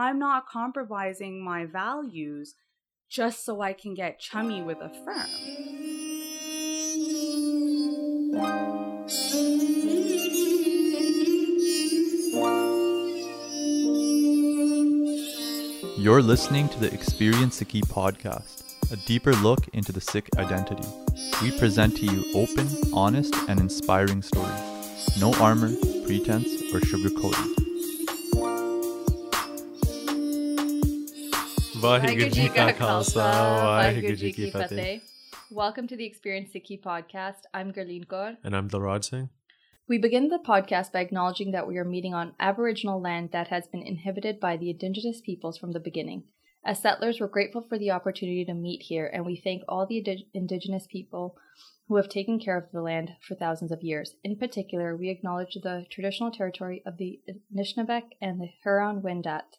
I'm not compromising my values just so I can get chummy with a firm. You're listening to the Experience Sikhi Podcast, a deeper look into the Sikh identity. We present to you open, honest, and inspiring stories. No armor, pretense, or sugarcoating. Waheguru ji ka khalsa, Waheguru ji ki fateh. Welcome to the Experience Sikhi Podcast. I'm Gurleen Kaur. And I'm Dharad Singh. We begin the podcast by acknowledging that we are meeting on Aboriginal land that has been inhabited by the Indigenous peoples from the beginning. As settlers, we're grateful for the opportunity to meet here, and we thank all the Indigenous people who have taken care of the land for thousands of years. In particular, we acknowledge the traditional territory of the Anishnabek and the Huron-Wendat.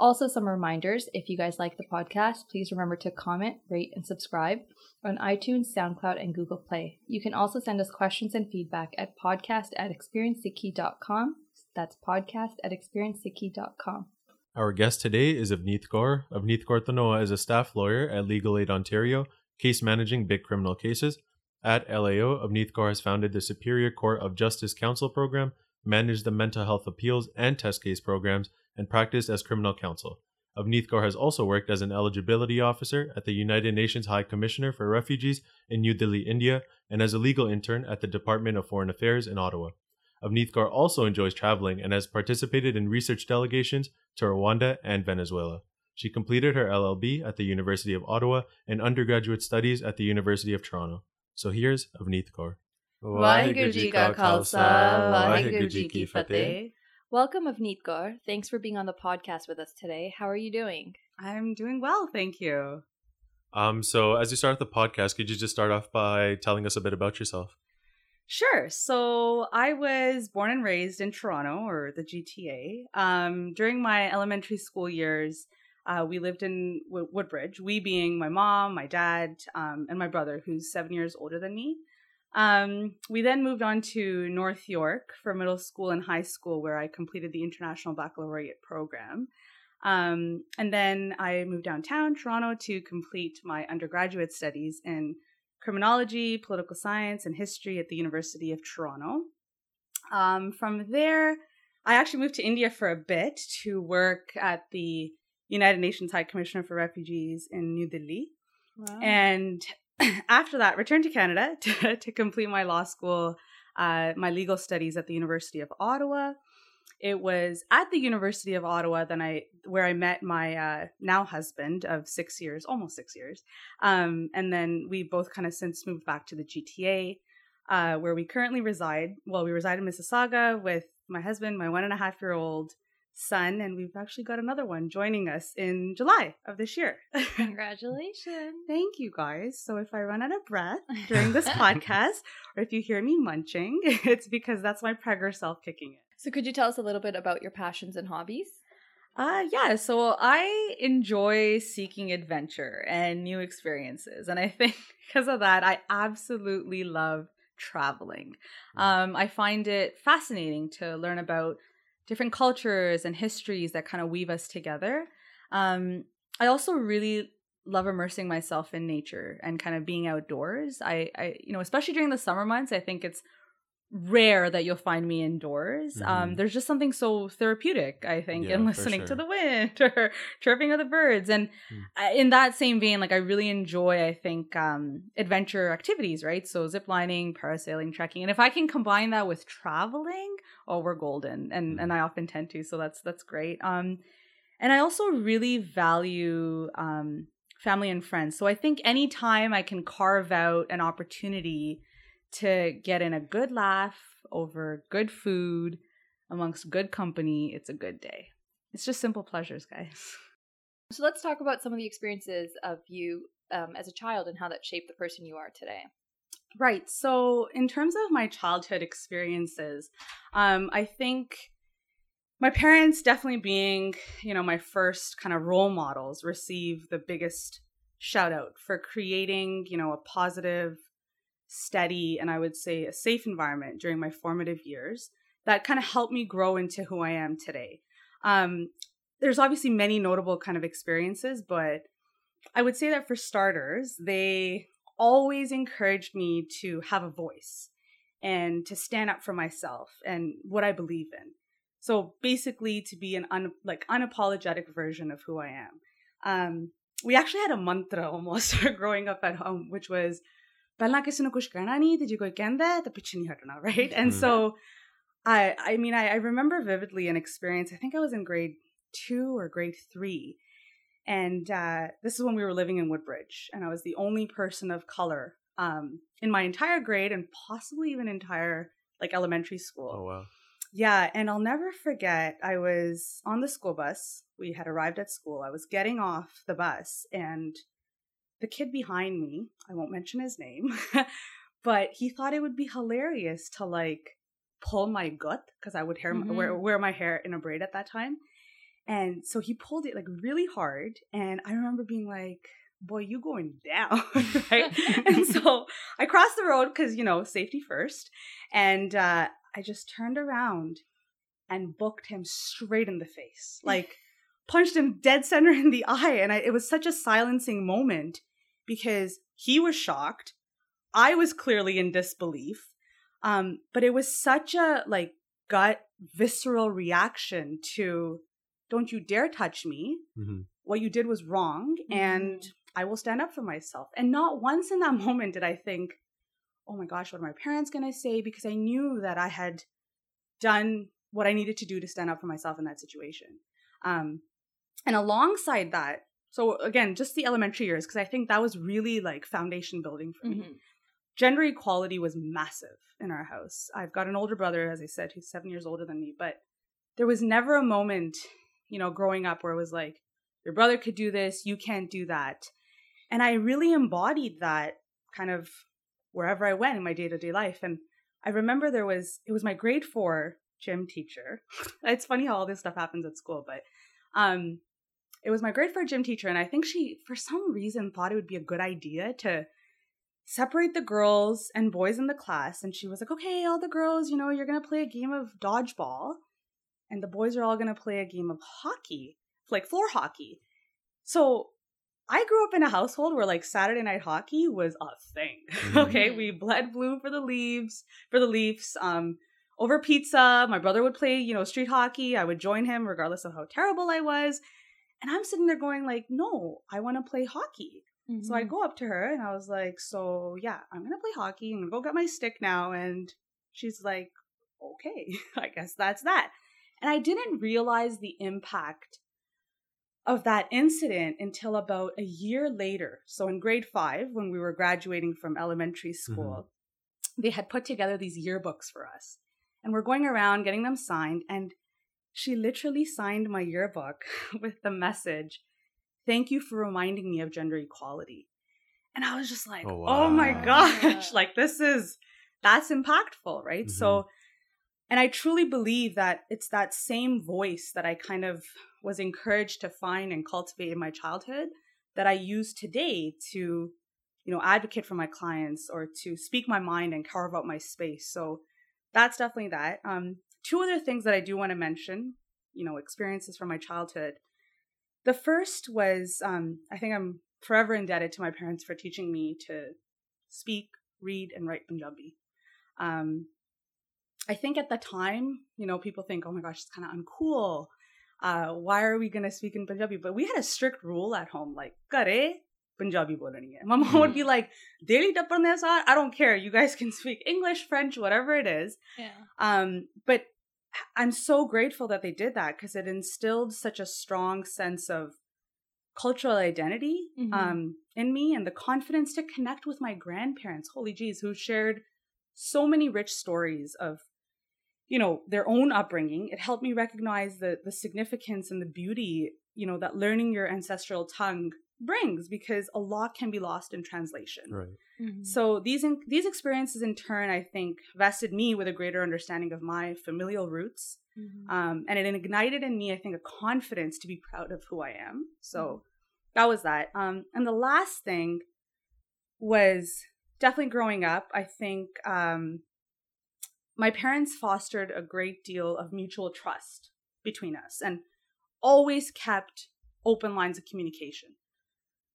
Also, some reminders, if you guys like the podcast, please remember to comment, rate, and subscribe on iTunes, SoundCloud, and Google Play. You can also send us questions and feedback at podcast@experiencethekey.com. That's podcast@experiencethekey.com. Our guest today is Avneet Kaur. Avneet Kaur Dhanoa is a staff lawyer at Legal Aid Ontario, case managing big criminal cases. At LAO, Avneet Kaur has founded the Superior Court of Justice Counsel program, managed the mental health appeals and test case programs, and practiced as criminal counsel. Avneet Kaur has also worked as an eligibility officer at the United Nations High Commissioner for Refugees in New Delhi, India, and as a legal intern at the Department of Foreign Affairs in Ottawa. Avneet Kaur also enjoys traveling and has participated in research delegations to Rwanda and Venezuela. She completed her LLB at the University of Ottawa and undergraduate studies at the University of Toronto. So here's Avneet Kaur. Waheguru ji ka khalsa, Waheguru ji ki fateh. Welcome, Avneet Kaur. Thanks for being on the podcast with us today. How are you doing? I'm doing well, thank you. So as you start the podcast, could you just start off by telling us a bit about yourself? Sure. So I was born and raised in Toronto, or the GTA. During my elementary school years, we lived in Woodbridge, we being my mom, my dad, and my brother, who's 7 years older than me. We then moved on to North York for middle school and high school, where I completed the International Baccalaureate program. And then I moved downtown Toronto to complete my undergraduate studies in criminology, political science, and history at the University of Toronto. From there, I actually moved to India for a bit to work at the United Nations High Commissioner for Refugees in New Delhi. Wow. And after that, returned to Canada to complete my law school, my legal studies at the University of Ottawa. It was at the University of Ottawa where I met my now husband of 6 years, almost 6 years. And then we both kind of since moved back to the GTA, where we currently reside. Well, we reside in Mississauga with my husband, my 1.5-year-old son, and we've actually got another one joining us in July of this year. Congratulations. Thank you, guys. So if I run out of breath during this podcast, or if you hear me munching, it's because that's my pregger self kicking in. So could you tell us a little bit about your passions and hobbies? Yeah. So I enjoy seeking adventure and new experiences. And I think because of that, I absolutely love traveling. I find it fascinating to learn about different cultures and histories that kind of weave us together. I also really love immersing myself in nature and kind of being outdoors. I especially during the summer months, I think it's rare that you'll find me indoors. Mm-hmm. There's just something so therapeutic, I think, in listening to the wind or chirping of the birds. And in that same vein, like I really enjoy, I think, adventure activities, right? So ziplining, parasailing, trekking. And if I can combine that with traveling, oh, we're golden. And and I often tend to, so that's great. And I also really value family and friends. So I think anytime I can carve out an opportunity to get in a good laugh over good food amongst good company, it's a good day. It's just simple pleasures, guys. So let's talk about some of the experiences of you as a child and how that shaped the person you are today. Right. So in terms of my childhood experiences, I think my parents, definitely being, my first kind of role models, receive the biggest shout out for creating, a positive, steady, and I would say a safe environment during my formative years that kind of helped me grow into who I am today. There's obviously many notable kind of experiences, but I would say that for starters, they always encouraged me to have a voice and to stand up for myself and what I believe in. So basically to be an unapologetic version of who I am. We actually had a mantra almost growing up at home, which was, "Pehla kisi nu kuch karna nahi, te je koi kehnda hai, te piche nahi hatna," right? And so I remember vividly an experience. I think I was in grade 2 or grade 3. And this is when we were living in Woodbridge. And I was the only person of color in my entire grade and possibly even entire elementary school. Oh, wow. Yeah. And I'll never forget, I was on the school bus. We had arrived at school. I was getting off the bus and the kid behind me, I won't mention his name, but he thought it would be hilarious to pull my gut, because I would wear my hair in a braid at that time. And so he pulled it really hard. And I remember being like, "Boy, you going down," right? And so I crossed the road because, safety first. And I just turned around and booked him straight in the face, punched him dead center in the eye. And it was such a silencing moment because he was shocked. I was clearly in disbelief. But it was such a gut visceral reaction to, "Don't you dare touch me. Mm-hmm. What you did was wrong, and I will stand up for myself." And not once in that moment did I think, "Oh my gosh, what are my parents going to say?" Because I knew that I had done what I needed to do to stand up for myself in that situation. And alongside that, so again, just the elementary years, because I think that was really foundation building for me. Gender equality was massive in our house. I've got an older brother, as I said, who's 7 years older than me, but there was never a moment, growing up where it was your brother could do this, you can't do that. And I really embodied that kind of wherever I went in my day-to-day life. And I remember it was my grade 4 gym teacher. It's funny how all this stuff happens at school, but it was my grade 4 gym teacher. And I think she, for some reason, thought it would be a good idea to separate the girls and boys in the class. And she was like, "Okay, all the girls, you're going to play a game of dodgeball. And the boys are all going to play a game of hockey, floor hockey." So I grew up in a household where Saturday night hockey was a thing. Mm-hmm. Okay, we bled blue for the Leafs, over pizza. My brother would play, street hockey. I would join him regardless of how terrible I was. And I'm sitting there going "No, I want to play hockey." Mm-hmm. So I go up to her and I was like, "So yeah, I'm going to play hockey. I'm going to go get my stick now." And she's like, "Okay, I guess that's that." And I didn't realize the impact of that incident until about a year later. So in grade 5, when we were graduating from elementary school, they had put together these yearbooks for us. And we're going around getting them signed. And she literally signed my yearbook with the message, "Thank you for reminding me of gender equality." And I was just like, "Oh, wow. Oh my gosh, that's impactful," right? Mm-hmm. And I truly believe that it's that same voice that I kind of was encouraged to find and cultivate in my childhood that I use today to, advocate for my clients or to speak my mind and carve out my space. So that's definitely that. Two other things that I do want to mention, experiences from my childhood. The first was, I think I'm forever indebted to my parents for teaching me to speak, read, and write Punjabi. I think at the time, people think, "Oh my gosh, it's kind of uncool. Why are we going to speak in Punjabi?" But we had a strict rule at home, "Kare Punjabi bolani hai." My mom would be like, "Daily tappan hai saar, I don't care. You guys can speak English, French, whatever it is." Yeah. But I'm so grateful that they did that because it instilled such a strong sense of cultural identity in me and the confidence to connect with my grandparents, holy geez, who shared so many rich stories of their own upbringing. It helped me recognize the significance and the beauty, that learning your ancestral tongue brings, because a lot can be lost in translation. Right. Mm-hmm. So these experiences in turn, I think, vested me with a greater understanding of my familial roots. Mm-hmm. And it ignited in me, I think, a confidence to be proud of who I am. So that was that. And the last thing was definitely growing up, I think, my parents fostered a great deal of mutual trust between us. And always kept open lines of communication.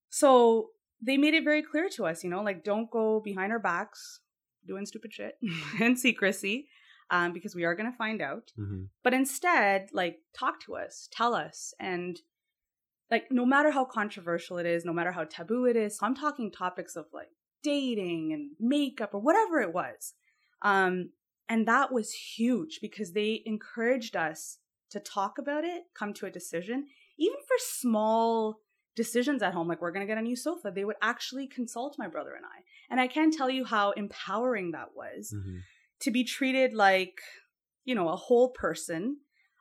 So they made it very clear to us, you know, like, don't go behind our backs doing stupid shit and secrecy, because we are going to find out. Mm-hmm. But instead, like, talk to us, tell us. And like, no matter how controversial it is, no matter how taboo it is, so I'm talking topics of like dating and makeup or whatever it was. And that was huge because they encouraged us to talk about it, come to a decision, even for small decisions at home, like we're going to get a new sofa. They would actually consult my brother and I. And I can't tell you how empowering that was mm-hmm. to be treated like, you know, a whole person,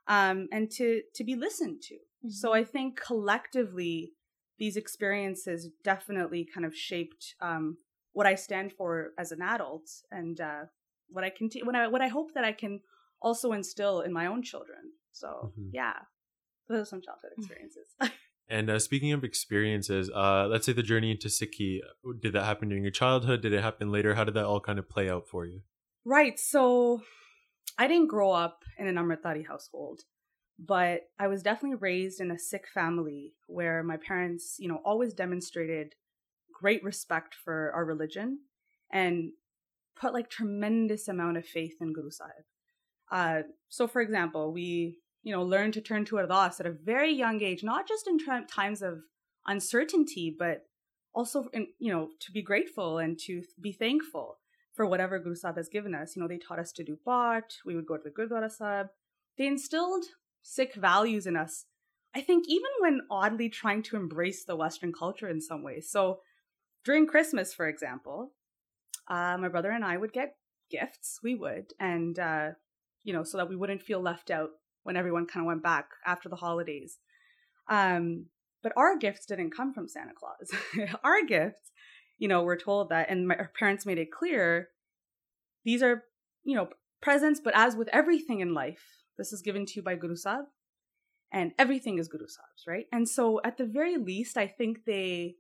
and to be listened to. Mm-hmm. So I think collectively, these experiences definitely kind of shaped what I stand for as an adult and what I can what I hope that I can also instill in my own children. So mm-hmm. yeah, those are some childhood experiences. And speaking of experiences, let's say the journey into Sikhi, did that happen during your childhood? Did it happen later? How did that all kind of play out for you? Right. So I didn't grow up in an Amritari household, but I was definitely raised in a Sikh family where my parents, you know, always demonstrated great respect for our religion and put like tremendous amount of faith in Guru Sahib. So for example, we... you know, learn to turn to Ardas at a very young age, not just in times of uncertainty, but also, in, you know, to be grateful and to be thankful for whatever Guru Sahib has given us. You know, they taught us to do Paath. We would go to the Gurdwara Sahib. They instilled Sikh values in us, I think, even when oddly trying to embrace the Western culture in some ways. So during Christmas, for example, my brother and I would get gifts. We would. And, you know, so that we wouldn't feel left out when everyone kind of went back after the holidays. But our gifts didn't come from Santa Claus. Our gifts, you know, we're told that, and my parents made it clear, these are, you know, presents, but as with everything in life, this is given to you by Guru Sahib, and everything is Guru Sahib's, right? And so at the very least, I think they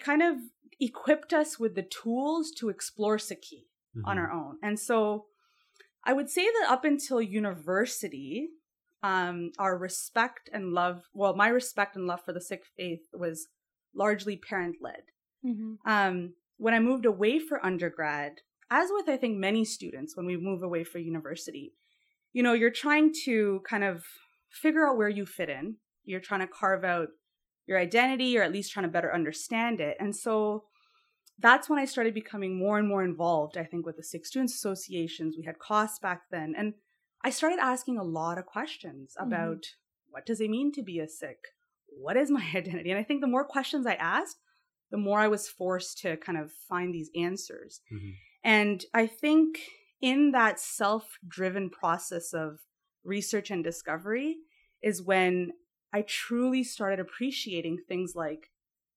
kind of equipped us with the tools to explore Sikhi mm-hmm. on our own. And so I would say that up until university, my respect and love for the Sikh faith was largely parent-led. Mm-hmm. When I moved away for undergrad, as with, I think, many students, when we move away for university, you know, you're trying to kind of figure out where you fit in. You're trying to carve out your identity, or at least trying to better understand it. And so that's when I started becoming more and more involved, I think, with the Sikh Students Associations. We had COS back then. And I started asking a lot of questions about mm-hmm. what does it mean to be a Sikh? What is my identity? And I think the more questions I asked, the more I was forced to kind of find these answers. Mm-hmm. And I think in that self-driven process of research and discovery is when I truly started appreciating things like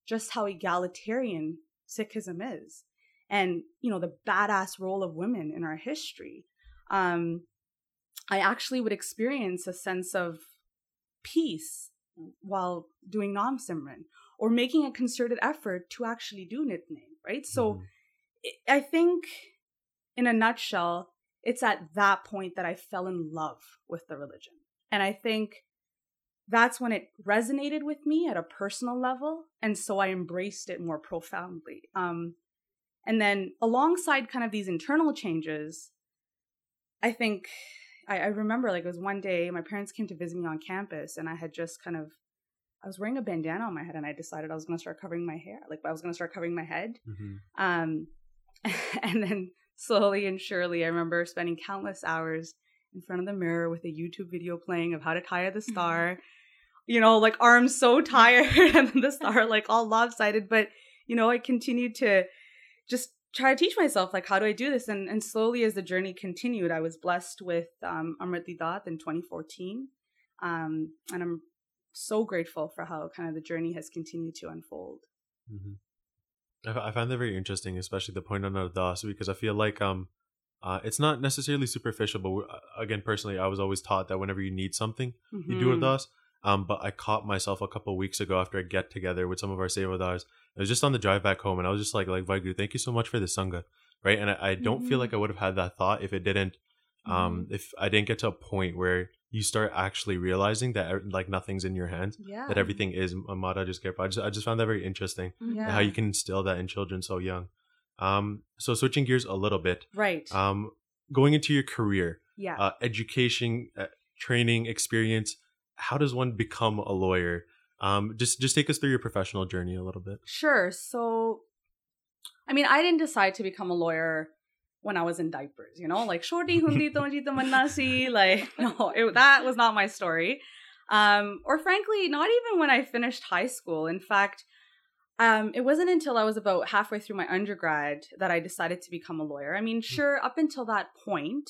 just how egalitarian Sikhism is, and, you know, the badass role of women in our history. I actually would experience a sense of peace while doing Nam Simran or making a concerted effort to actually do Nitnem, right? Mm-hmm. So I think in a nutshell, it's at that point that I fell in love with the religion. And I think that's when it resonated with me at a personal level. And so I embraced it more profoundly. And then alongside kind of these internal changes, I think I remember, like, it was one day my parents came to visit me on campus, and I had just kind of, I was wearing a bandana on my head, and I decided I was going to start covering my hair. Like, I was going to start covering my head. Mm-hmm. And then slowly and surely, I remember spending countless hours in front of the mirror with a YouTube video playing of how to tie the star, you know, like arms so tired and the star like all lopsided. But, you know, I continued to just try to teach myself, like, how do I do this? And slowly as the journey continued, I was blessed with Amrit Didat in 2014. And I'm so grateful for how kind of the journey has continued to unfold. Mm-hmm. I find that very interesting, especially the point on Ardas, because I feel like it's not necessarily superficial, but again, personally, I was always taught that whenever you need something, mm-hmm. you do Ardas. But I caught myself a couple of weeks ago after a get together with some of our Sevadars. I was just on the drive back home, and I was just like Vaheguru, thank you so much for the Sangha, right? And I don't mm-hmm. feel like I would have had that thought if it didn't, if I didn't get to a point where you start actually realizing that like nothing's in your hands, yeah. that everything is Mata Gujri Ji. I just found that very interesting, yeah. how you can instill that in children so young. So switching gears a little bit, right? Going into your career, yeah, education, training, experience. How does one become a lawyer? Just take us through your professional journey a little bit. Sure. So, I mean, I didn't decide to become a lawyer when I was in diapers, you know, like shorty hundi tonji tamanna si, like no, that was not my story. Or frankly, not even when I finished high school. In fact, it wasn't until I was about halfway through my undergrad that I decided to become a lawyer. I mean, sure, up until that point,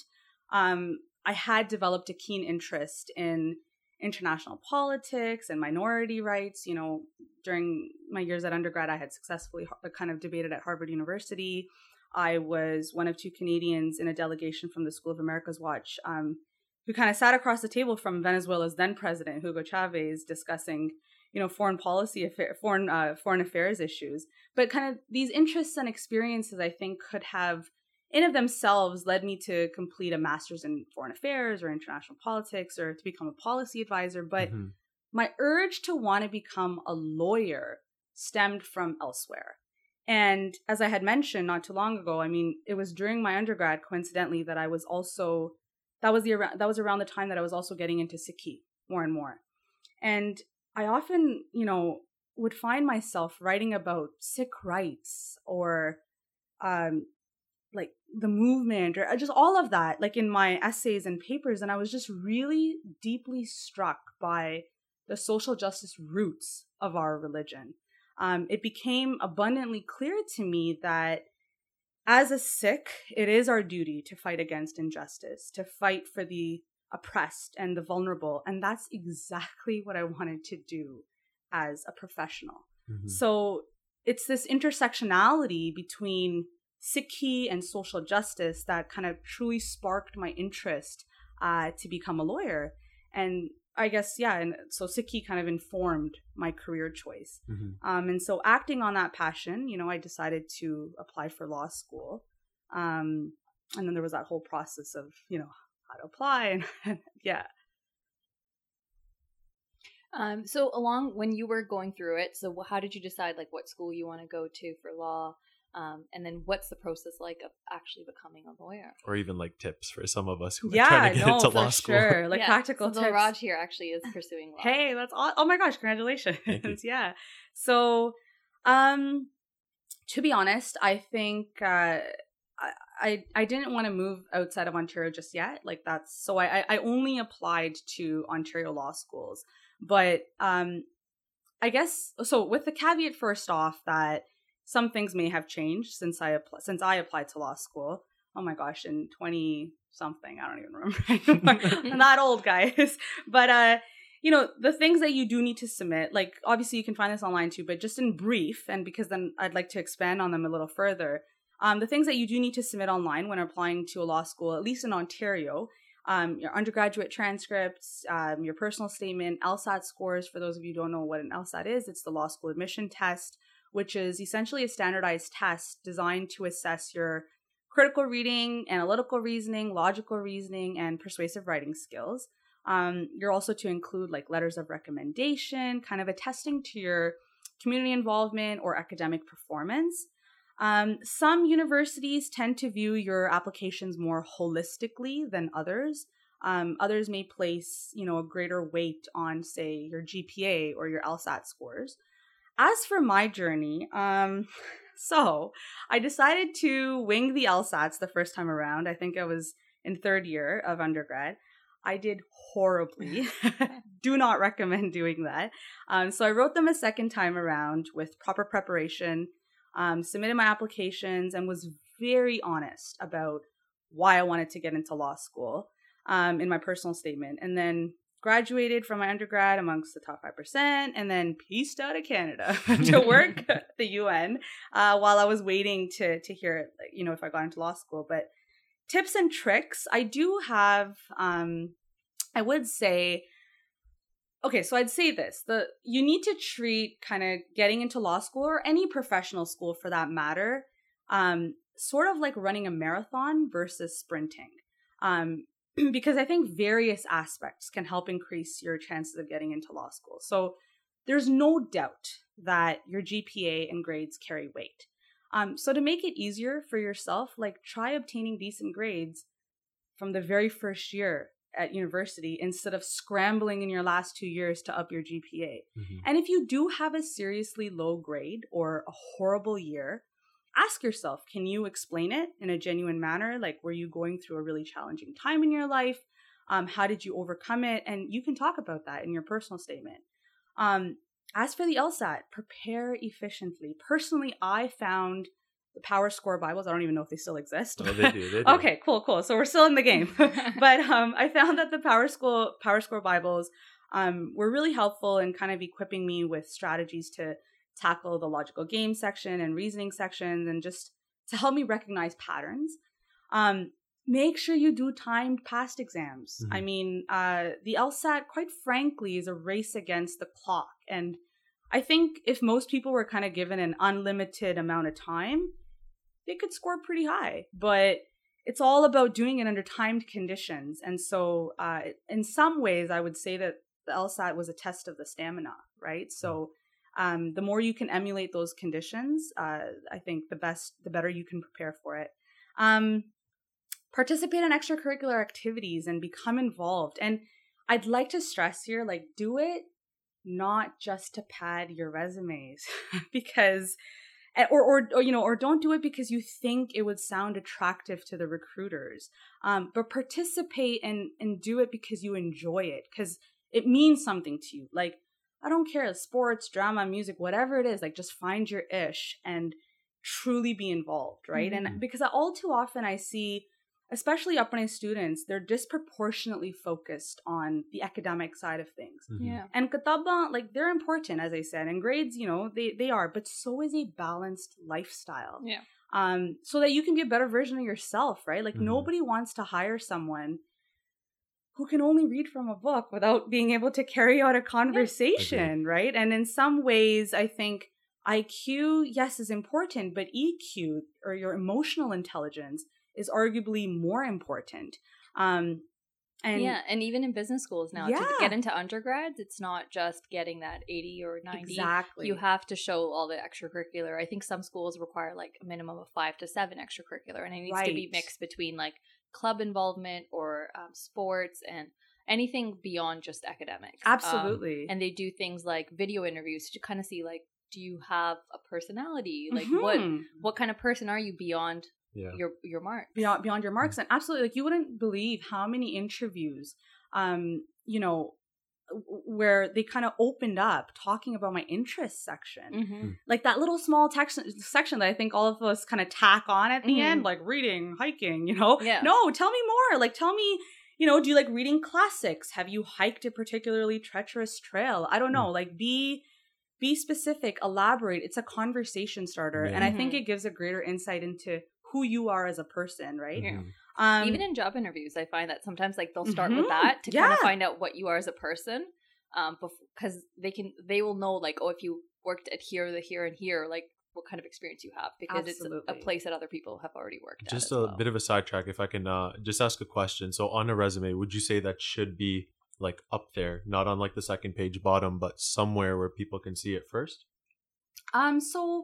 I had developed a keen interest in international politics and minority rights. You know, during my years at undergrad, I had successfully kind of debated at Harvard University. I was one of two Canadians in a delegation from the School of America's Watch who kind of sat across the table from Venezuela's then president, Hugo Chavez, discussing, you know, foreign affairs issues. But kind of these interests and experiences, I think, could have in of themselves led me to complete a master's in foreign affairs or international politics or to become a policy advisor. But mm-hmm. my urge to want to become a lawyer stemmed from elsewhere. And as I had mentioned not too long ago, I mean, it was during my undergrad, coincidentally, that I was also, that was around the time that I was also getting into Sikhi more and more. And I often, you know, would find myself writing about Sikh rights or, like the movement or just all of that, like in my essays and papers. And I was just really deeply struck by the social justice roots of our religion. It became abundantly clear to me that as a Sikh, it is our duty to fight against injustice, to fight for the oppressed and the vulnerable. And that's exactly what I wanted to do as a professional. Mm-hmm. So it's this intersectionality between Sikhi and social justice that kind of truly sparked my interest to become a lawyer. And I guess, yeah, and so Sikhi kind of informed my career choice. Mm-hmm. And so acting on that passion, you know, I decided to apply for law school. And then there was that whole process of, you know, how to apply and yeah. So along when you were going through it, so how did you decide like what school you want to go to for law? And then what's the process like of actually becoming a lawyer? Or even like tips for some of us who are trying to get into law school. Sure. Like practical tips. Raj here actually is pursuing law. Hey, that's all. Oh my gosh, congratulations. Yeah. So to be honest, I think I didn't want to move outside of Ontario just yet. Like that's, so I only applied to Ontario law schools. But I guess, so with the caveat first off that some things may have changed since I applied to law school. Oh my gosh, in 20-something, I don't even remember. I'm not old, guys. But you know, the things that you do need to submit, like obviously you can find this online too, but just in brief, and because then I'd like to expand on them a little further. The things that you do need to submit online when applying to a law school, at least in Ontario, your undergraduate transcripts, your personal statement, LSAT scores. For those of you who don't know what an LSAT is, it's the law school admission test, which is essentially a standardized test designed to assess your critical reading, analytical reasoning, logical reasoning, and persuasive writing skills. You're also to include like letters of recommendation, kind of attesting to your community involvement or academic performance. Some universities tend to view your applications more holistically than others. Others may place, you know, a greater weight on, say, your GPA or your LSAT scores. As for my journey, so I decided to wing the LSATs the first time around. I think I was in third year of undergrad. I did horribly. Do not recommend doing that. So I wrote them a second time around with proper preparation, submitted my applications, and was very honest about why I wanted to get into law school in my personal statement. And then graduated from my undergrad amongst the top 5% and then peaced out of Canada to work at the UN while I was waiting to hear, you know, if I got into law school. But tips and tricks, I do have, I would say, okay, so I'd say this, you need to treat kind of getting into law school or any professional school for that matter, sort of like running a marathon versus sprinting. because I think various aspects can help increase your chances of getting into law school. So there's no doubt that your GPA and grades carry weight. So to make it easier for yourself, like try obtaining decent grades from the very first year at university instead of scrambling in your last 2 years to up your GPA. Mm-hmm. And if you do have a seriously low grade or a horrible year, ask yourself, can you explain it in a genuine manner? Like, were you going through a really challenging time in your life? How did you overcome it? And you can talk about that in your personal statement. As for the LSAT, prepare efficiently. Personally, I found the PowerScore Bibles. I don't even know if they still exist. Oh, they do. Okay, cool. So we're still in the game. But I found that the PowerScore Bibles were really helpful in kind of equipping me with strategies to tackle the logical game section and reasoning sections, and just to help me recognize patterns. Make sure you do timed past exams. Mm-hmm. I mean, the LSAT, quite frankly, is a race against the clock. And I think if most people were kind of given an unlimited amount of time, they could score pretty high. But it's all about doing it under timed conditions. And so in some ways, I would say that the LSAT was a test of the stamina, right? So the more you can emulate those conditions, I think the better you can prepare for it. Participate in extracurricular activities and become involved. And I'd like to stress here, like, do it not just to pad your resumes because, or don't do it because you think it would sound attractive to the recruiters. But participate and do it because you enjoy it, because it means something to you. Like, I don't care, sports, drama, music, whatever it is, like, just find your ish and truly be involved, right? Mm-hmm. And because all too often I see, especially UPNA students, they're disproportionately focused on the academic side of things. Mm-hmm. Yeah. And Kitabah, like, they're important, as I said, and grades, you know, they are, but so is a balanced lifestyle. Yeah. So that you can be a better version of yourself, right? Like, mm-hmm. Nobody wants to hire someone who can only read from a book without being able to carry out a conversation, yeah. Right? And in some ways, I think IQ, yes, is important, but EQ, or your emotional intelligence, is arguably more important. And even in business schools now, yeah. To get into undergrads, it's not just getting that 80 or 90. Exactly. You have to show all the extracurricular. I think some schools require like a minimum of 5 to 7 extracurricular, and it needs right. to be mixed between like club involvement or sports and anything beyond just academics. Absolutely. And they do things like video interviews to kind of see, like, do you have a personality? Like, mm-hmm. what kind of person are you beyond yeah. your marks, beyond your marks. And absolutely, like, you wouldn't believe how many interviews where they kind of opened up talking about my interest section. Mm-hmm. Like that little small section that I think all of us kind of tack on at the mm-hmm. end, like reading, hiking, yeah. No, tell me more. Like, tell me, do you like reading classics? Have you hiked a particularly treacherous trail? I don't know. Mm-hmm. Like, be specific, elaborate. It's a conversation starter. Yeah. And I think it gives a greater insight into who you are as a person, right? Yeah. Even in job interviews, I find that sometimes, like, they'll start mm-hmm. with that to yeah. kind of find out what you are as a person, because they will know, like, oh, if you worked at here and here, like, what kind of experience you have, because absolutely. It's a place that other people have already worked. Just at bit of a sidetrack, if I can just ask a question. So, on a resume, would you say that should be like up there, not on like the second page bottom, but somewhere where people can see it first? So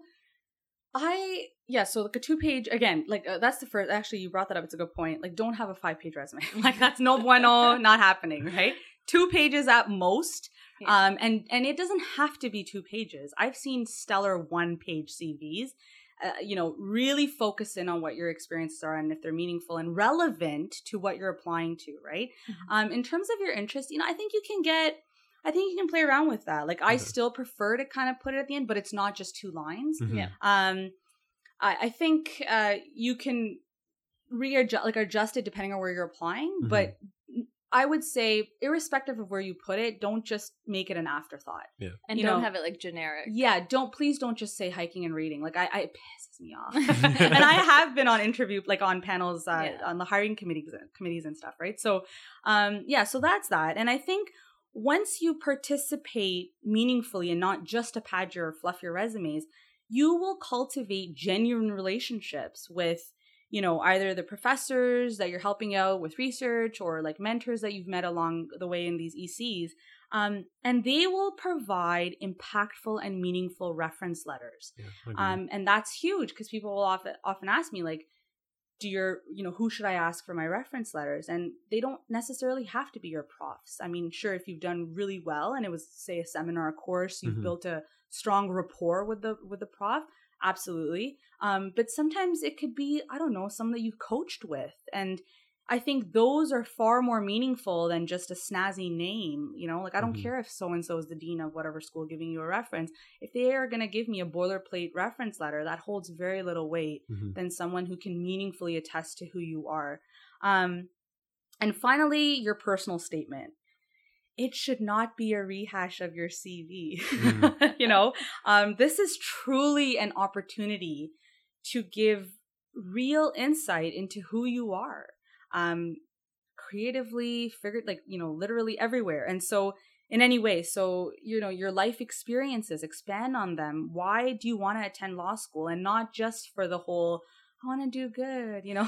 like a 2-page, again, like that's the first, actually you brought that up, it's a good point. Like, don't have a 5-page resume. Like, that's no bueno, not happening, right? 2 pages at most. Yeah. And it doesn't have to be 2 pages. I've seen stellar 1-page CVs, really focus in on what your experiences are and if they're meaningful and relevant to what you're applying to, right? Mm-hmm. In terms of your interests, I think you can play around with that. Like, I still prefer to kind of put it at the end, but it's not just 2 lines. Mm-hmm. Yeah. I think you can adjust it depending on where you're applying. Mm-hmm. But I would say, irrespective of where you put it, don't just make it an afterthought. Yeah. And don't have it like generic. Yeah. Please don't just say hiking and reading. Like, it pisses me off. And I have been on interview, like on panels, on the hiring committees and stuff, right? So, so that's that. And I think, once you participate meaningfully and not just to pad your or fluff your resumes, you will cultivate genuine relationships with you know, either the professors that you're helping out with research or like mentors that you've met along the way in these ECs. And they will provide impactful and meaningful reference letters. Yeah, and that's huge because people will often ask me, like, who should I ask for my reference letters? And they don't necessarily have to be your profs. I mean, sure, if you've done really well and it was, say, a seminar course, you've built a strong rapport with the prof, absolutely. But sometimes it could be, I don't know, someone that you've coached with. And I think those are far more meaningful than just a snazzy name. You know, like, I don't care if so-and-so is the dean of whatever school giving you a reference. If they are going to give me a boilerplate reference letter, that holds very little weight than someone who can meaningfully attest to who you are. And finally, your personal statement. It should not be a rehash of your CV. You know, this is truly an opportunity to give real insight into who you are. Creatively figured, like, you know, literally everywhere. And so in any way, so, you know, your life experiences, expand on them. Why do you want to attend law school? And not just for the whole, I want to do good, you know,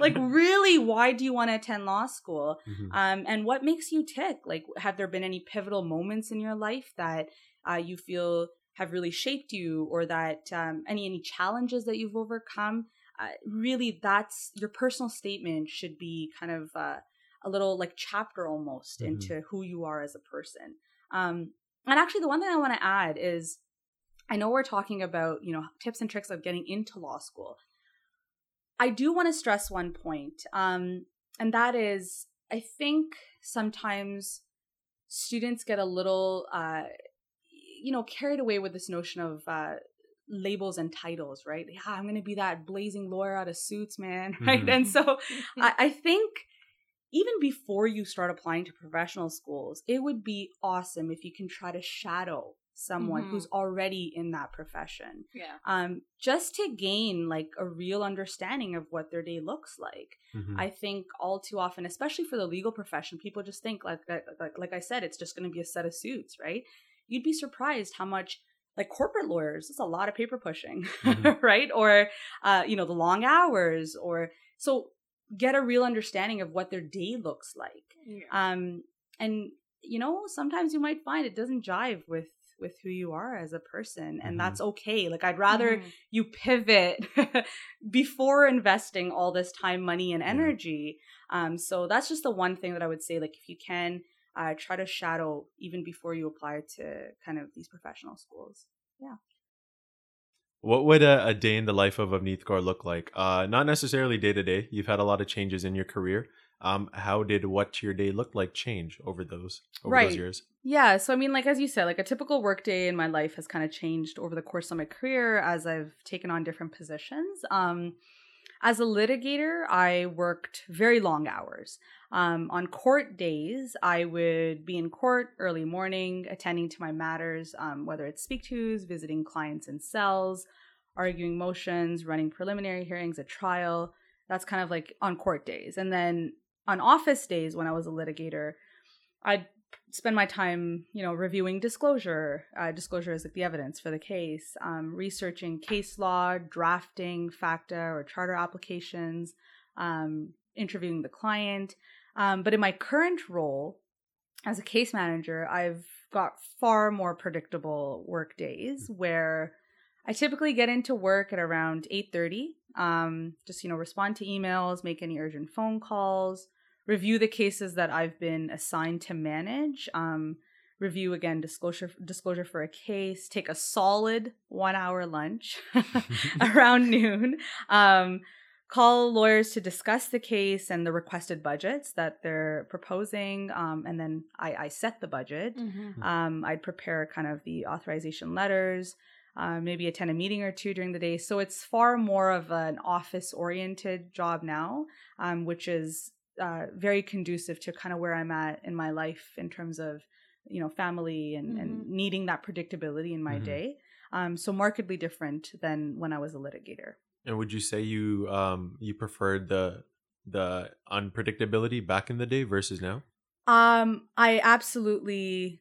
like really, why do you want to attend law school? And what makes you tick? Like, have there been any pivotal moments in your life that you feel have really shaped you, or that any challenges that you've overcome? Really, that's your personal statement should be kind of a little like chapter almost into who you are as a person. And actually, the one thing I want to add is, I know we're talking about, you know, tips and tricks of getting into law school. I do want to stress one point, and that is, I think sometimes students get a little, you know, carried away with this notion of labels and titles, right? Yeah, I'm going to be that blazing lawyer out of Suits, man, right? And so I think even before you start applying to professional schools, it would be awesome if you can try to shadow someone who's already in that profession. Yeah. Just to gain like a real understanding of what their day looks like. I think all too often, especially for the legal profession, people just think like I said, it's just going to be a set of suits, right? You'd be surprised how much, like, corporate lawyers, it's a lot of paper pushing, right? Or, you know, the long hours, or so get a real understanding of what their day looks like. Yeah. And, you know, sometimes you might find it doesn't jive with who you are as a person, and that's okay. Like, I'd rather you pivot before investing all this time, money, and energy. So that's just the one thing that I would say, like, if you can, try to shadow even before you apply to kind of these professional schools. Yeah. What would a day in the life of Avneet Kaur look like? Not necessarily day to day. You've had a lot of changes in your career. How did what your day looked like change over those years? Yeah. So, I mean, like, as you said, like, a typical work day in my life has kind of changed over the course of my career as I've taken on different positions. As a litigator, I worked very long hours. On court days, I would be in court early morning, attending to my matters, whether it's speak-tos, visiting clients in cells, arguing motions, running preliminary hearings, a trial. That's kind of like on court days. And then on office days, when I was a litigator, I'd spend my time, you know, reviewing disclosure. Disclosure is like the evidence for the case, researching case law, drafting FACTA or charter applications, interviewing the client. But in my current role as a case manager, I've got far more predictable work days where I typically get into work at around 8:30, just, you know, respond to emails, make any urgent phone calls, review the cases that I've been assigned to manage, review again disclosure for a case, take a solid 1 hour lunch around noon, call lawyers to discuss the case and the requested budgets that they're proposing, and then I set the budget. I'd prepare kind of the authorization letters, maybe attend a meeting or two during the day. So it's far more of an office-oriented job now, which is very conducive to kind of where I'm at in my life in terms of, you know, family and needing that predictability in my day. So markedly different than when I was a litigator. And would you say you you preferred the unpredictability back in the day versus now? I absolutely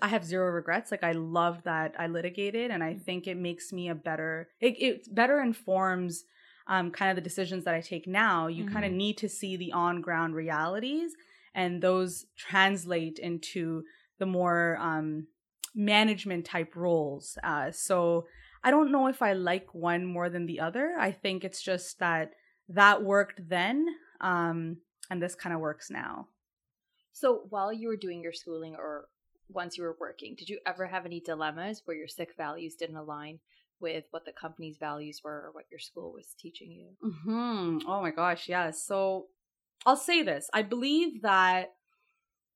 I have zero regrets. Like, I love that I litigated, and I think it makes me a better, it better informs kind of the decisions that I take now, you kind of need to see the on-ground realities, and those translate into the more management type roles. So I don't know if I like one more than the other. I think it's just that worked then, and this kind of works now. So while you were doing your schooling or once you were working, did you ever have any dilemmas where your Sikh values didn't align with what the company's values were or what your school was teaching you? Oh my gosh, yes. Yeah. So I'll say this. I believe that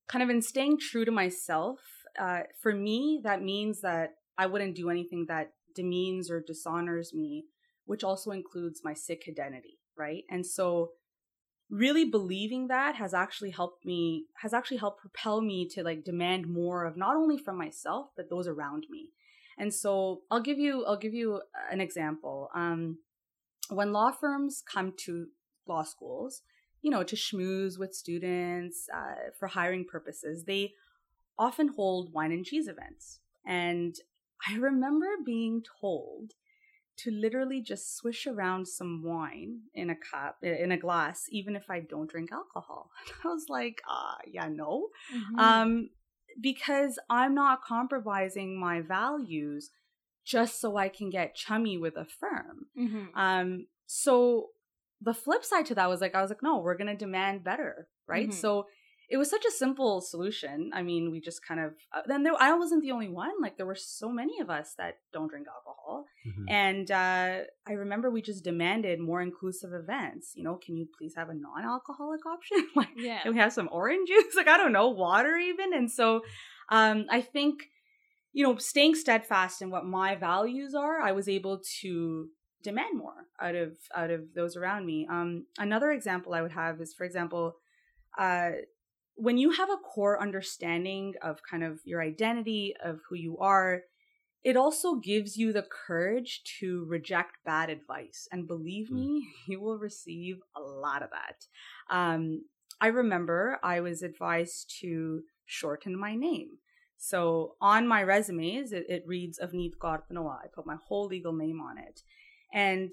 kind of in staying true to myself, for me, that means that I wouldn't do anything that demeans or dishonors me, which also includes my Sikh identity, right? And so really believing that has actually helped propel me to like demand more of not only from myself, but those around me. And so I'll give you an example. When law firms come to law schools, you know, to schmooze with students for hiring purposes, they often hold wine and cheese events. And I remember being told to literally just swish around some wine in a cup, in a glass, even if I don't drink alcohol. I was like, yeah, no. Mm-hmm. Because I'm not compromising my values just so I can get chummy with a firm. Mm-hmm. So the flip side to that was like, I was like, no, we're going to demand better, right? Mm-hmm. So it was such a simple solution. I mean, we just kind of, I wasn't the only one. Like there were so many of us that don't drink alcohol. Mm-hmm. And I remember we just demanded more inclusive events. You know, can you please have a non-alcoholic option? Like, yeah. Can we have some orange juice? Like, I don't know, water even. And so I think, you know, staying steadfast in what my values are, I was able to demand more out of those around me. Another example I would have is, for example, when you have a core understanding of kind of your identity, of who you are, it also gives you the courage to reject bad advice. And believe me, you will receive a lot of that. I remember I was advised to shorten my name. So on my resumes, it reads Avneet Kaur Dhanoa. I put my whole legal name on it. And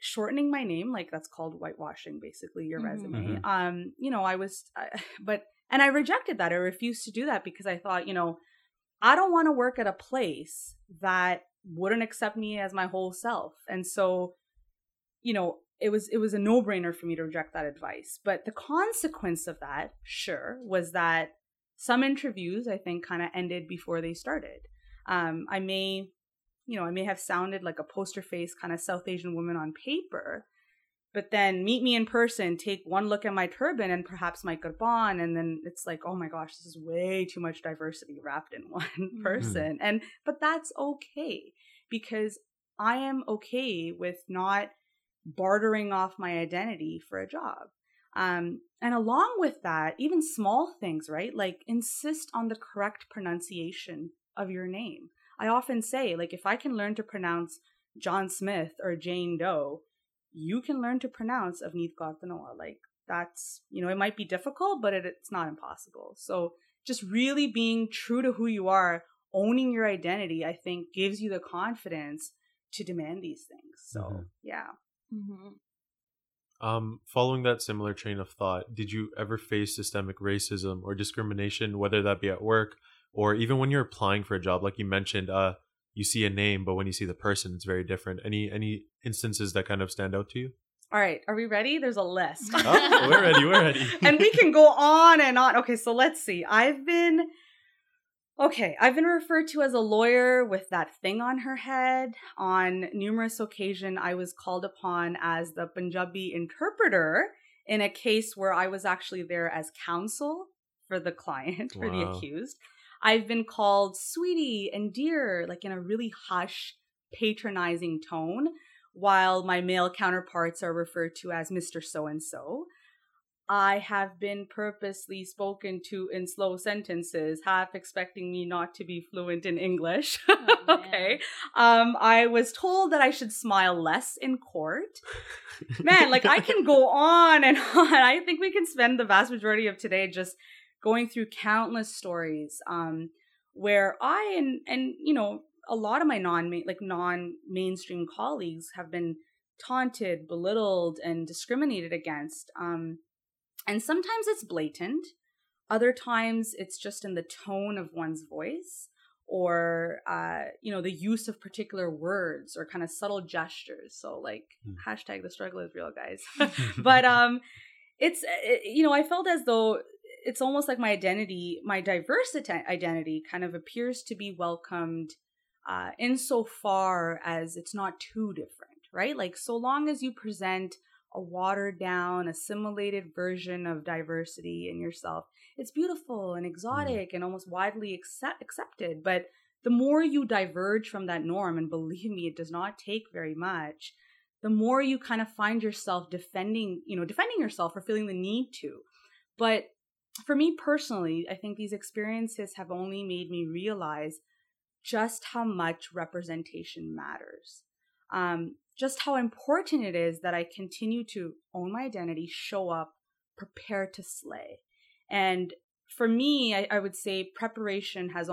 shortening my name, like that's called whitewashing, basically, your resume. Mm-hmm. You know, and I rejected that. I refused to do that because I thought, you know, I don't want to work at a place that wouldn't accept me as my whole self. And so, you know, it was a no-brainer for me to reject that advice. But the consequence of that, sure, was that some interviews, I think, kind of ended before they started. I may have sounded like a poster face kind of South Asian woman on paper, but then meet me in person, take one look at my turban and perhaps my kurban, and then it's like, oh my gosh, this is way too much diversity wrapped in one person. Mm-hmm. But that's okay, because I am okay with not bartering off my identity for a job. And along with that, even small things, right? Like insist on the correct pronunciation of your name. I often say, like, if I can learn to pronounce John Smith or Jane Doe, you can learn to pronounce Avneet Kaur Dhanoa. Like, that's, you know, it might be difficult, but it's not impossible. So just really being true to who you are, owning your identity, I think gives you the confidence to demand these things. So, yeah. Mm-hmm. Following that similar train of thought, did you ever face systemic racism or discrimination, whether that be at work, or even when you're applying for a job, like you mentioned, you see a name, but when you see the person, it's very different. Any instances that kind of stand out to you? All right. Are we ready? There's a list. Oh, we're ready. And we can go on and on. Okay, so let's see. I've been referred to as a lawyer with that thing on her head. On numerous occasions, I was called upon as the Punjabi interpreter in a case where I was actually there as counsel for the client, for the accused. I've been called sweetie and dear, like in a really hush, patronizing tone, while my male counterparts are referred to as Mr. So-and-so. I have been purposely spoken to in slow sentences, half expecting me not to be fluent in English. Oh, okay. I was told that I should smile less in court. Man, like I can go on and on. I think we can spend the vast majority of today just going through countless stories where I and you know, a lot of my non-mainstream colleagues have been taunted, belittled, and discriminated against. And sometimes it's blatant. Other times it's just in the tone of one's voice or, the use of particular words or kind of subtle gestures. So like hashtag the struggle is real, guys. But I felt as though it's almost like my identity, my diverse identity kind of appears to be welcomed insofar as it's not too different, right? Like so long as you present a watered down, assimilated version of diversity in yourself, it's beautiful and exotic and almost widely accepted. But the more you diverge from that norm, and believe me, it does not take very much, the more you kind of find yourself defending yourself or feeling the need to. But for me personally, I think these experiences have only made me realize just how much representation matters. Just how important it is that I continue to own my identity, show up, prepare to slay. And for me, I would say preparation has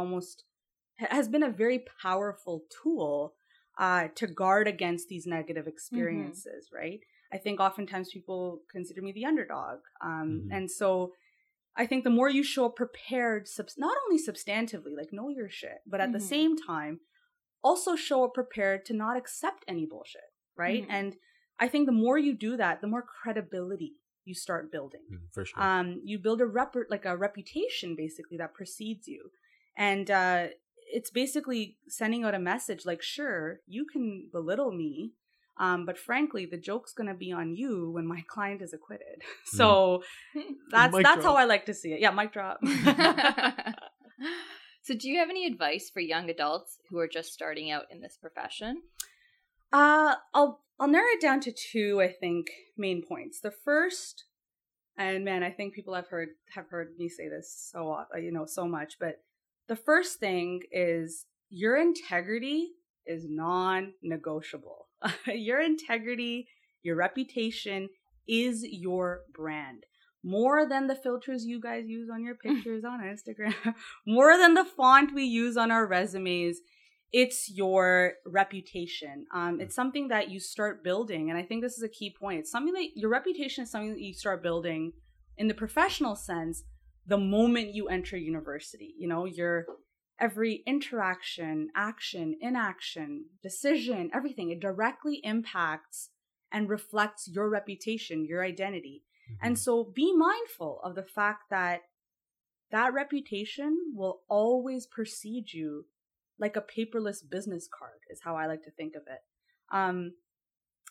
been a very powerful tool to guard against these negative experiences, right? I think oftentimes people consider me the underdog. And so I think the more you show up prepared, not only substantively, like know your shit, but at the same time, also show up prepared to not accept any bullshit, right? And I think the more you do that, the more credibility you start building. For sure. You build a reputation, basically, that precedes you. And it's basically sending out a message like, sure, you can belittle me, but frankly, the joke's going to be on you when my client is acquitted. So that's how I like to see it. Yeah, mic drop. So do you have any advice for young adults who are just starting out in this profession? I'll narrow it down to two, I think, main points. The first, and man, I think people have heard me say this so much, but the first thing is your integrity is non-negotiable. Your integrity, your reputation is your brand. More than the filters you guys use on your pictures on Instagram, more than the font we use on our resumes, it's your reputation. It's something that you start building. And I think this is a key point. It's something that your reputation is something that you start building in the professional sense the moment you enter university. You know, your every interaction, action, inaction, decision, everything, it directly impacts and reflects your reputation, your identity. And so be mindful of the fact that that reputation will always precede you like a paperless business card is how I like to think of it. And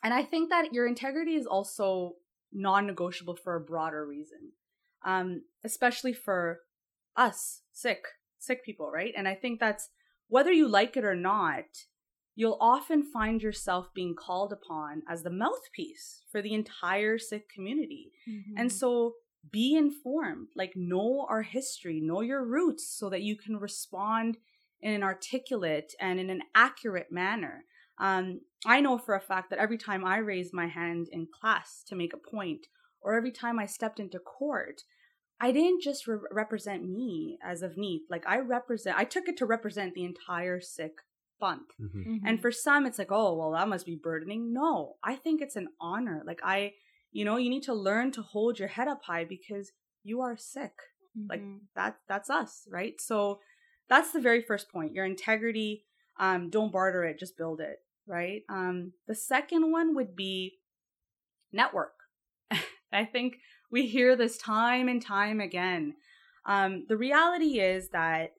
I think that your integrity is also non-negotiable for a broader reason, especially for us, Sikh people, right? And I think that's, whether you like it or not, you'll often find yourself being called upon as the mouthpiece for the entire Sikh community. And so be informed, like know our history, know your roots so that you can respond in an articulate and in an accurate manner. I know for a fact that every time I raised my hand in class to make a point, or every time I stepped into court, I didn't just represent me as Avneet. Like I took it to represent the entire Sikh month. And for some it's like, oh well, that must be burdening. No, I think it's an honor. Like you need to learn to hold your head up high because you are Sikh. Like that's us, right? So that's the very first point. Your integrity, don't barter it, just build it, right? The second one would be network. I think we hear this time and time again. The reality is that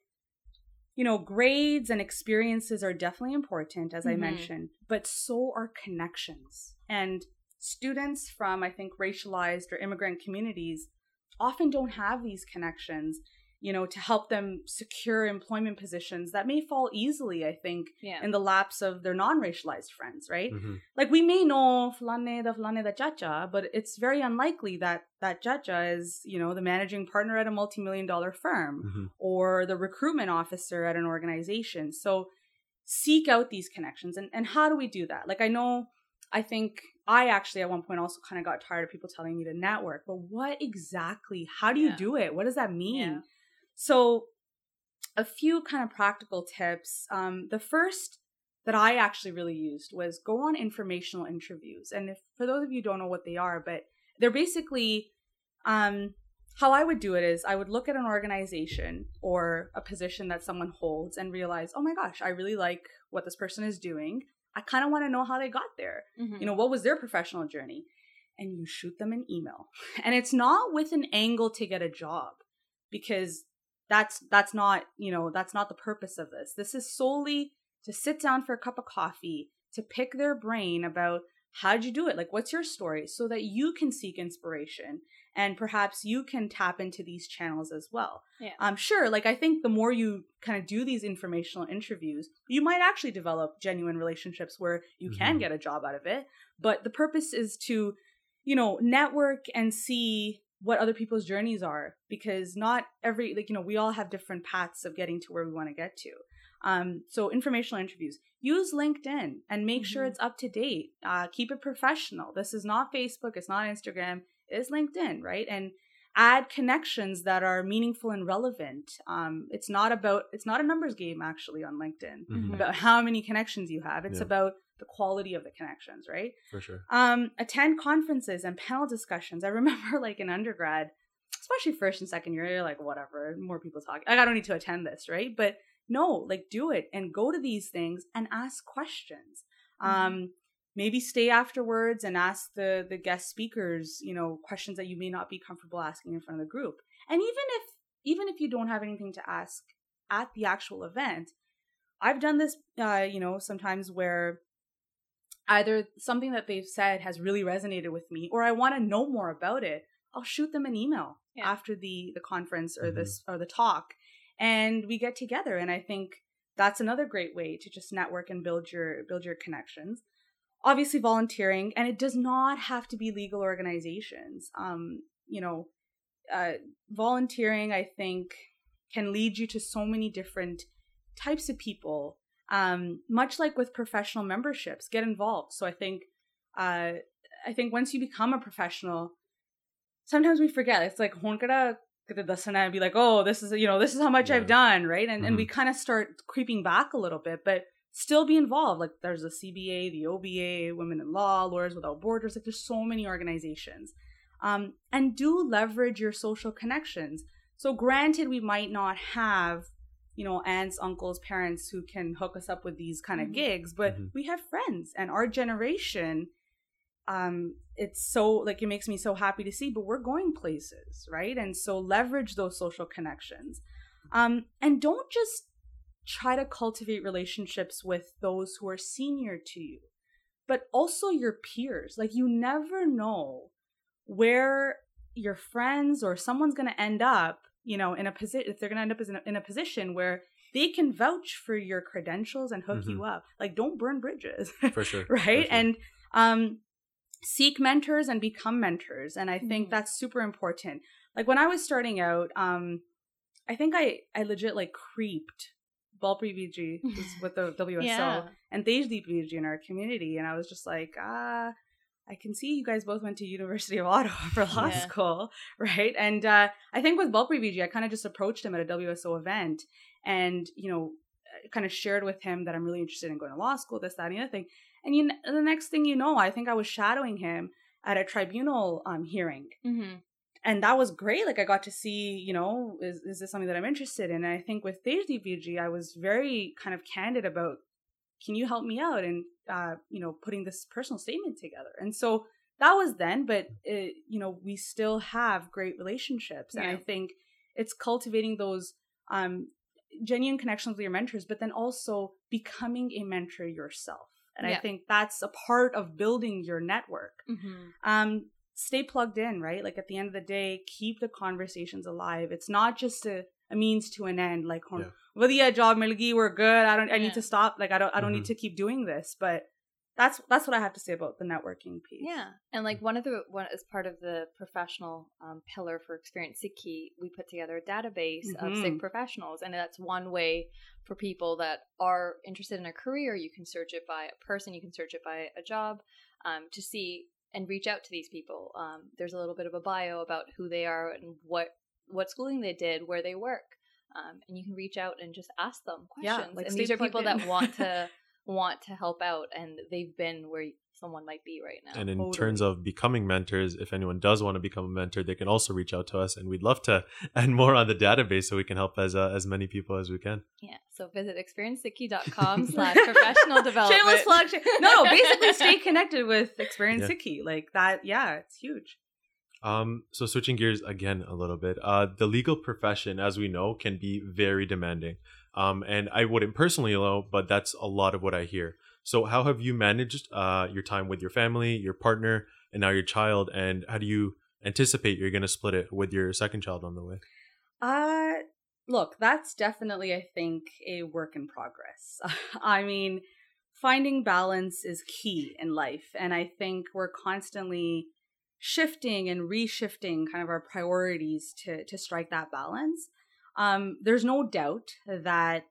grades and experiences are definitely important, as I mentioned, but so are connections. And students from, I think, racialized or immigrant communities often don't have these connections, to help them secure employment positions that may fall easily, I think, in the laps of their non-racialized friends, right? Like we may know Fulane da Chacha, but it's very unlikely that Chacha is, the managing partner at a multi-million-dollar firm or the recruitment officer at an organization. So seek out these connections. And how do we do that? Like I actually at one point also kind of got tired of people telling me to network, but what exactly, how do you do it? What does that mean? Yeah. So a few kind of practical tips. The first that I actually really used was go on informational interviews. And if, for those of you who don't know what they are, but they're basically, how I would do it is I would look at an organization or a position that someone holds and realize, oh my gosh, I really like what this person is doing. I kind of want to know how they got there. Mm-hmm. You know, what was their professional journey? And you shoot them an email. And it's not with an angle to get a job, because that's not, you know, that's not the purpose of this. This is solely to sit down for a cup of coffee, to pick their brain about how'd you do it? Like, what's your story? So that you can seek inspiration and perhaps you can tap into these channels as well. Yeah. Sure. Like, I think the more you kind of do these informational interviews, you might actually develop genuine relationships where you mm-hmm. can get a job out of it. But the purpose is to, you know, network and see what other people's journeys are, because not every, like, you know, we all have different paths of getting to where we want to get to. So informational interviews, use LinkedIn and make mm-hmm. sure it's up to date. Keep it professional. This is not Facebook. It's not Instagram. It's LinkedIn, right? And add connections that are meaningful and relevant. It's not a numbers game actually on LinkedIn mm-hmm. about how many connections you have. It's about the quality of the connections, right? For sure. Attend conferences and panel discussions. I remember like in undergrad, especially first and second year, you're like, whatever, more people talk. Like, I don't need to attend this, right? But no, like, do it and go to these things and ask questions. Maybe stay afterwards and ask the guest speakers, you know, questions that you may not be comfortable asking in front of the group. And even if you don't have anything to ask at the actual event, I've done this, you know, sometimes where either something that they've said has really resonated with me, or I want to know more about it. I'll shoot them an email after the conference or this or the talk. And we get together, and I think that's another great way to just network and build your connections. Obviously, volunteering, and it does not have to be legal organizations. Volunteering, I think, can lead you to so many different types of people. Much like with professional memberships, get involved. So I think once you become a professional, sometimes we forget. It's like honkara. I'd be like, oh, this is how much I've done, right? And and we kind of start creeping back a little bit, but still be involved. Like, there's the CBA, the OBA, Women in Law, Lawyers Without Borders. Like, there's so many organizations. And do leverage your social connections. So granted, we might not have, you know, aunts, uncles, parents who can hook us up with these kind of gigs, but we have friends, and our generation, it's so, like, it makes me so happy to see, but we're going places, right? And so leverage those social connections. And don't just try to cultivate relationships with those who are senior to you, but also your peers. Like, you never know where your friends or someone's going to end up, you know, in a position, if they're going to end up in a position where they can vouch for your credentials and hook you up. Like, don't burn bridges. For sure. Right. For sure. And, seek mentors and become mentors. And I think that's super important. Like, when I was starting out, I think I legit like creeped Balpri BG with the WSO and Tejdeep BG in our community. And I was just like, I can see you guys both went to University of Ottawa for law school, right? And I think with Balpri BG, I kind of just approached him at a WSO event and, you know, kind of shared with him that I'm really interested in going to law school, this, that, and the other thing. And the next thing you know, I think I was shadowing him at a tribunal hearing. Mm-hmm. And that was great. Like, I got to see, you know, is this something that I'm interested in? And I think with Tejdeep BG, I was very kind of candid about, can you help me out in, you know, putting this personal statement together? And so that was then, but, you know, we still have great relationships. And I think it's cultivating those genuine connections with your mentors, but then also becoming a mentor yourself. And I think that's a part of building your network. Stay plugged in, right? Like, at the end of the day, keep the conversations alive. It's not just a means to an end. Like, job milgi, we're good. I need to stop. Like, I don't need to keep doing this. But that's what I have to say about the networking piece. Yeah, and like one as part of the professional pillar for Experience Sikhi, we put together a database of Sikh professionals, and that's one way for people that are interested in a career. You can search it by a person, you can search it by a job, to see and reach out to these people. There's a little bit of a bio about who they are and what schooling they did, where they work, and you can reach out and just ask them questions. Yeah, like, and these are people that want to want to help out and they've been where someone might be right now. And in terms of becoming mentors, if anyone does want to become a mentor, they can also reach out to us, and we'd love to add more on the database so we can help as many people as we can. Yeah, so visit experiencethekey.com/professional development. Shameless plug. No, basically stay connected with Experience Sikhi. Yeah. Like that, yeah, it's huge. So switching gears again a little bit, the legal profession, as we know, can be very demanding. And I wouldn't personally know, but that's a lot of what I hear. So how have you managed your time with your family, your partner, and now your child? And how do you anticipate you're going to split it with your second child on the way? Look, that's definitely, I think, a work in progress. I mean, finding balance is key in life. And I think we're constantly shifting and reshifting kind of our priorities to strike that balance. There's no doubt that,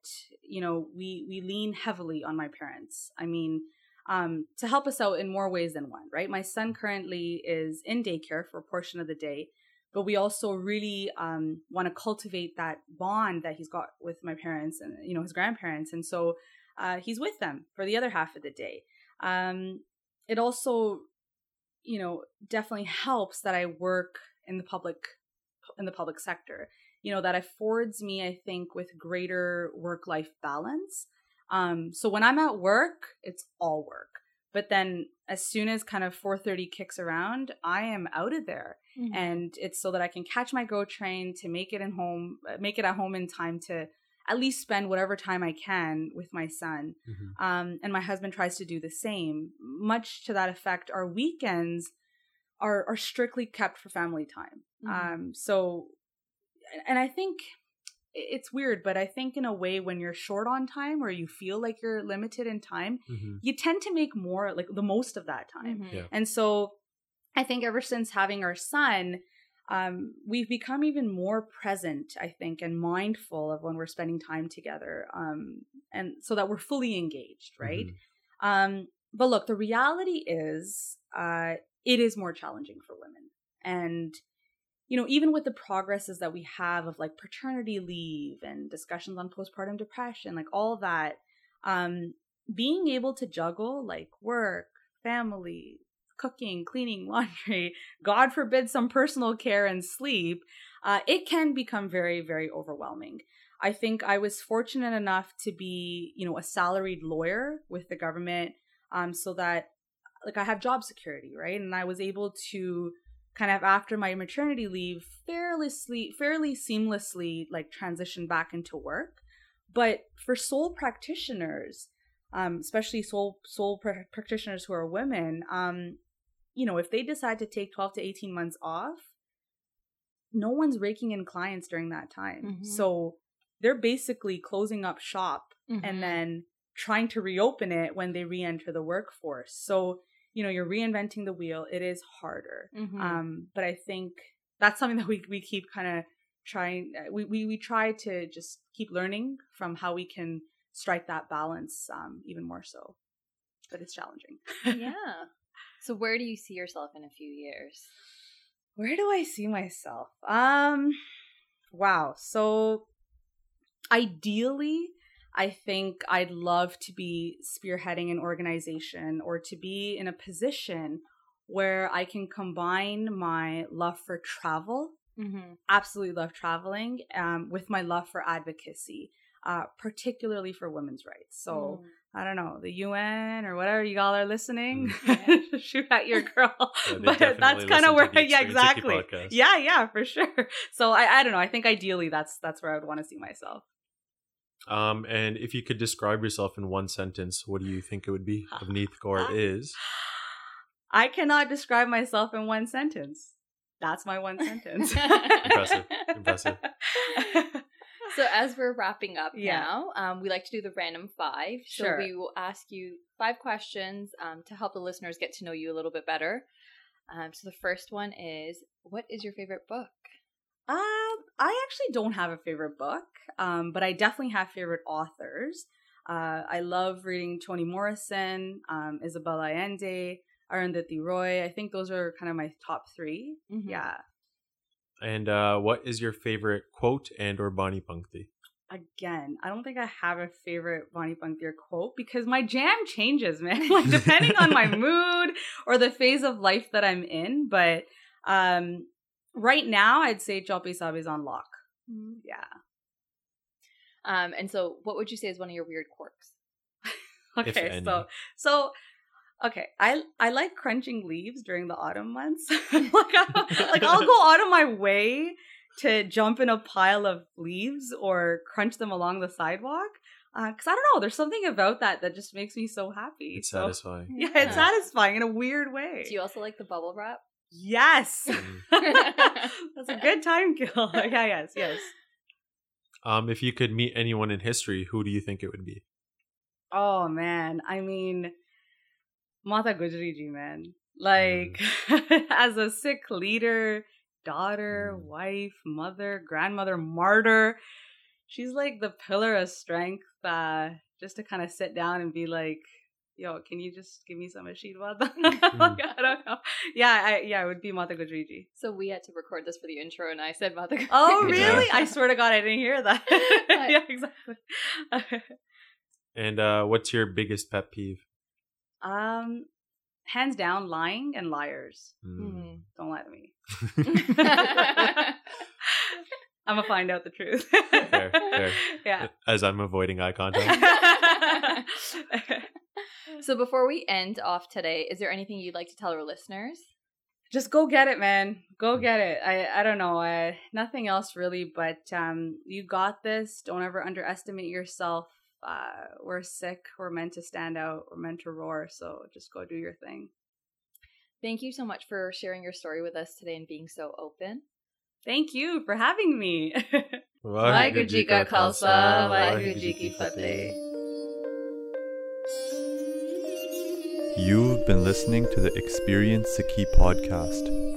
you know, we lean heavily on my parents. I mean, to help us out in more ways than one, right? My son currently is in daycare for a portion of the day, but we also really want to cultivate that bond that he's got with my parents and, you know, his grandparents. And so he's with them for the other half of the day. It also, you know, definitely helps that I work in the public sector. You know, that affords me, I think, with greater work-life balance. So when I'm at work, it's all work. But then as soon as kind of 4:30 kicks around, I am out of there. Mm-hmm. And it's so that I can catch my GO train to make it at home in time to at least spend whatever time I can with my son. Mm-hmm. And my husband tries to do the same. Much to that effect, our weekends are strictly kept for family time. Mm-hmm. And I think it's weird, but I think in a way when you're short on time or you feel like you're limited in time, mm-hmm. you tend to make more, like the most of that time. Mm-hmm. Yeah. And so I think ever since having our son, we've become even more present, I think, and mindful of when we're spending time together. And so that we're fully engaged, right? Mm-hmm. But look, the reality is it is more challenging for women. And you know, even with the progresses that we have of like paternity leave and discussions on postpartum depression, like all that, being able to juggle like work, family, cooking, cleaning, laundry, God forbid some personal care and sleep, it can become very, very overwhelming. I think I was fortunate enough to be, you know, a salaried lawyer with the government, so that like I have job security, right? And I was able to kind of after my maternity leave, fairly seamlessly, like transition back into work. But for sole practitioners, especially sole practitioners who are women, you know, if they decide to take 12 to 18 months off, no one's raking in clients during that time. Mm-hmm. So they're basically closing up shop mm-hmm. and then trying to reopen it when they re-enter the workforce. So you know, you're reinventing the wheel. It is harder. Mm-hmm. But I think that's something that we keep kind of trying. We try to just keep learning from how we can strike that balance even more so. But it's challenging. Yeah. So where do you see yourself in a few years? Where do I see myself? Wow. So ideally, I think I'd love to be spearheading an organization or to be in a position where I can combine my love for travel, mm-hmm. absolutely love traveling, with my love for advocacy, particularly for women's rights. So I don't know, the UN or whatever you all are listening, shoot at your girl. Yeah, but that's kind of where, yeah, exactly. Yeah, for sure. So I don't know. I think ideally that's where I would want to see myself. And if you could describe yourself in one sentence, what do you think it would be? Avneet Kaur is. I cannot describe myself in one sentence. That's my one sentence. Impressive. So as we're wrapping up now, we like to do the random five. So we will ask you 5 questions to help the listeners get to know you a little bit better. So the first one is, what is your favorite book? I actually don't have a favorite book, but I definitely have favorite authors. I love reading Toni Morrison, Isabel Allende, Arundhati Roy. I think those are kind of my top 3. Mm-hmm. Yeah. And what is your favorite quote and or Bani Pankti? Again, I don't think I have a favorite Vani Panthir quote because my jam changes, man. Like depending on my mood or the phase of life that I'm in. But right now, I'd say Choppy Sabi's on lock. Mm-hmm. Yeah. And so, what would you say is one of your weird quirks? Okay, so, I like crunching leaves during the autumn months. I'll go out of my way to jump in a pile of leaves or crunch them along the sidewalk. Because I don't know, there's something about that just makes me so happy. It's satisfying. Yeah, it's satisfying in a weird way. Do you also like the bubble wrap? Yes. That's a good time kill. Yeah, yes. If you could meet anyone in history, who do you think it would be? Oh, man. I mean, Mata Gujri Ji, man. As a Sikh leader... daughter, wife, mother, grandmother, martyr. She's like the pillar of strength, just to kind of sit down and be like, yo, can you just give me some ashirwad? I don't know. Yeah, it would be Mata Gujri Ji. So we had to record this for the intro and I said Mata Gujri Ji. Oh, really? Yeah. I swear to God, I didn't hear that. Yeah, exactly. And what's your biggest pet peeve? Hands down, lying and liars. Mm. Don't lie to me. I'm going to find out the truth. Fair. Yeah. As I'm avoiding eye contact. So before we end off today, is there anything you'd like to tell our listeners? Just go get it, man. Go get it. I don't know. Nothing else really, but you got this. Don't ever underestimate yourself. We're sick. We're meant to stand out. We're meant to roar. So just go do your thing. Thank you so much for sharing your story with us today and being so open. Thank you for having me. Waheguru Ji Ka Khalsa, Waheguru Ji Ki Fateh. You've been listening to the Experience Sikhi Podcast.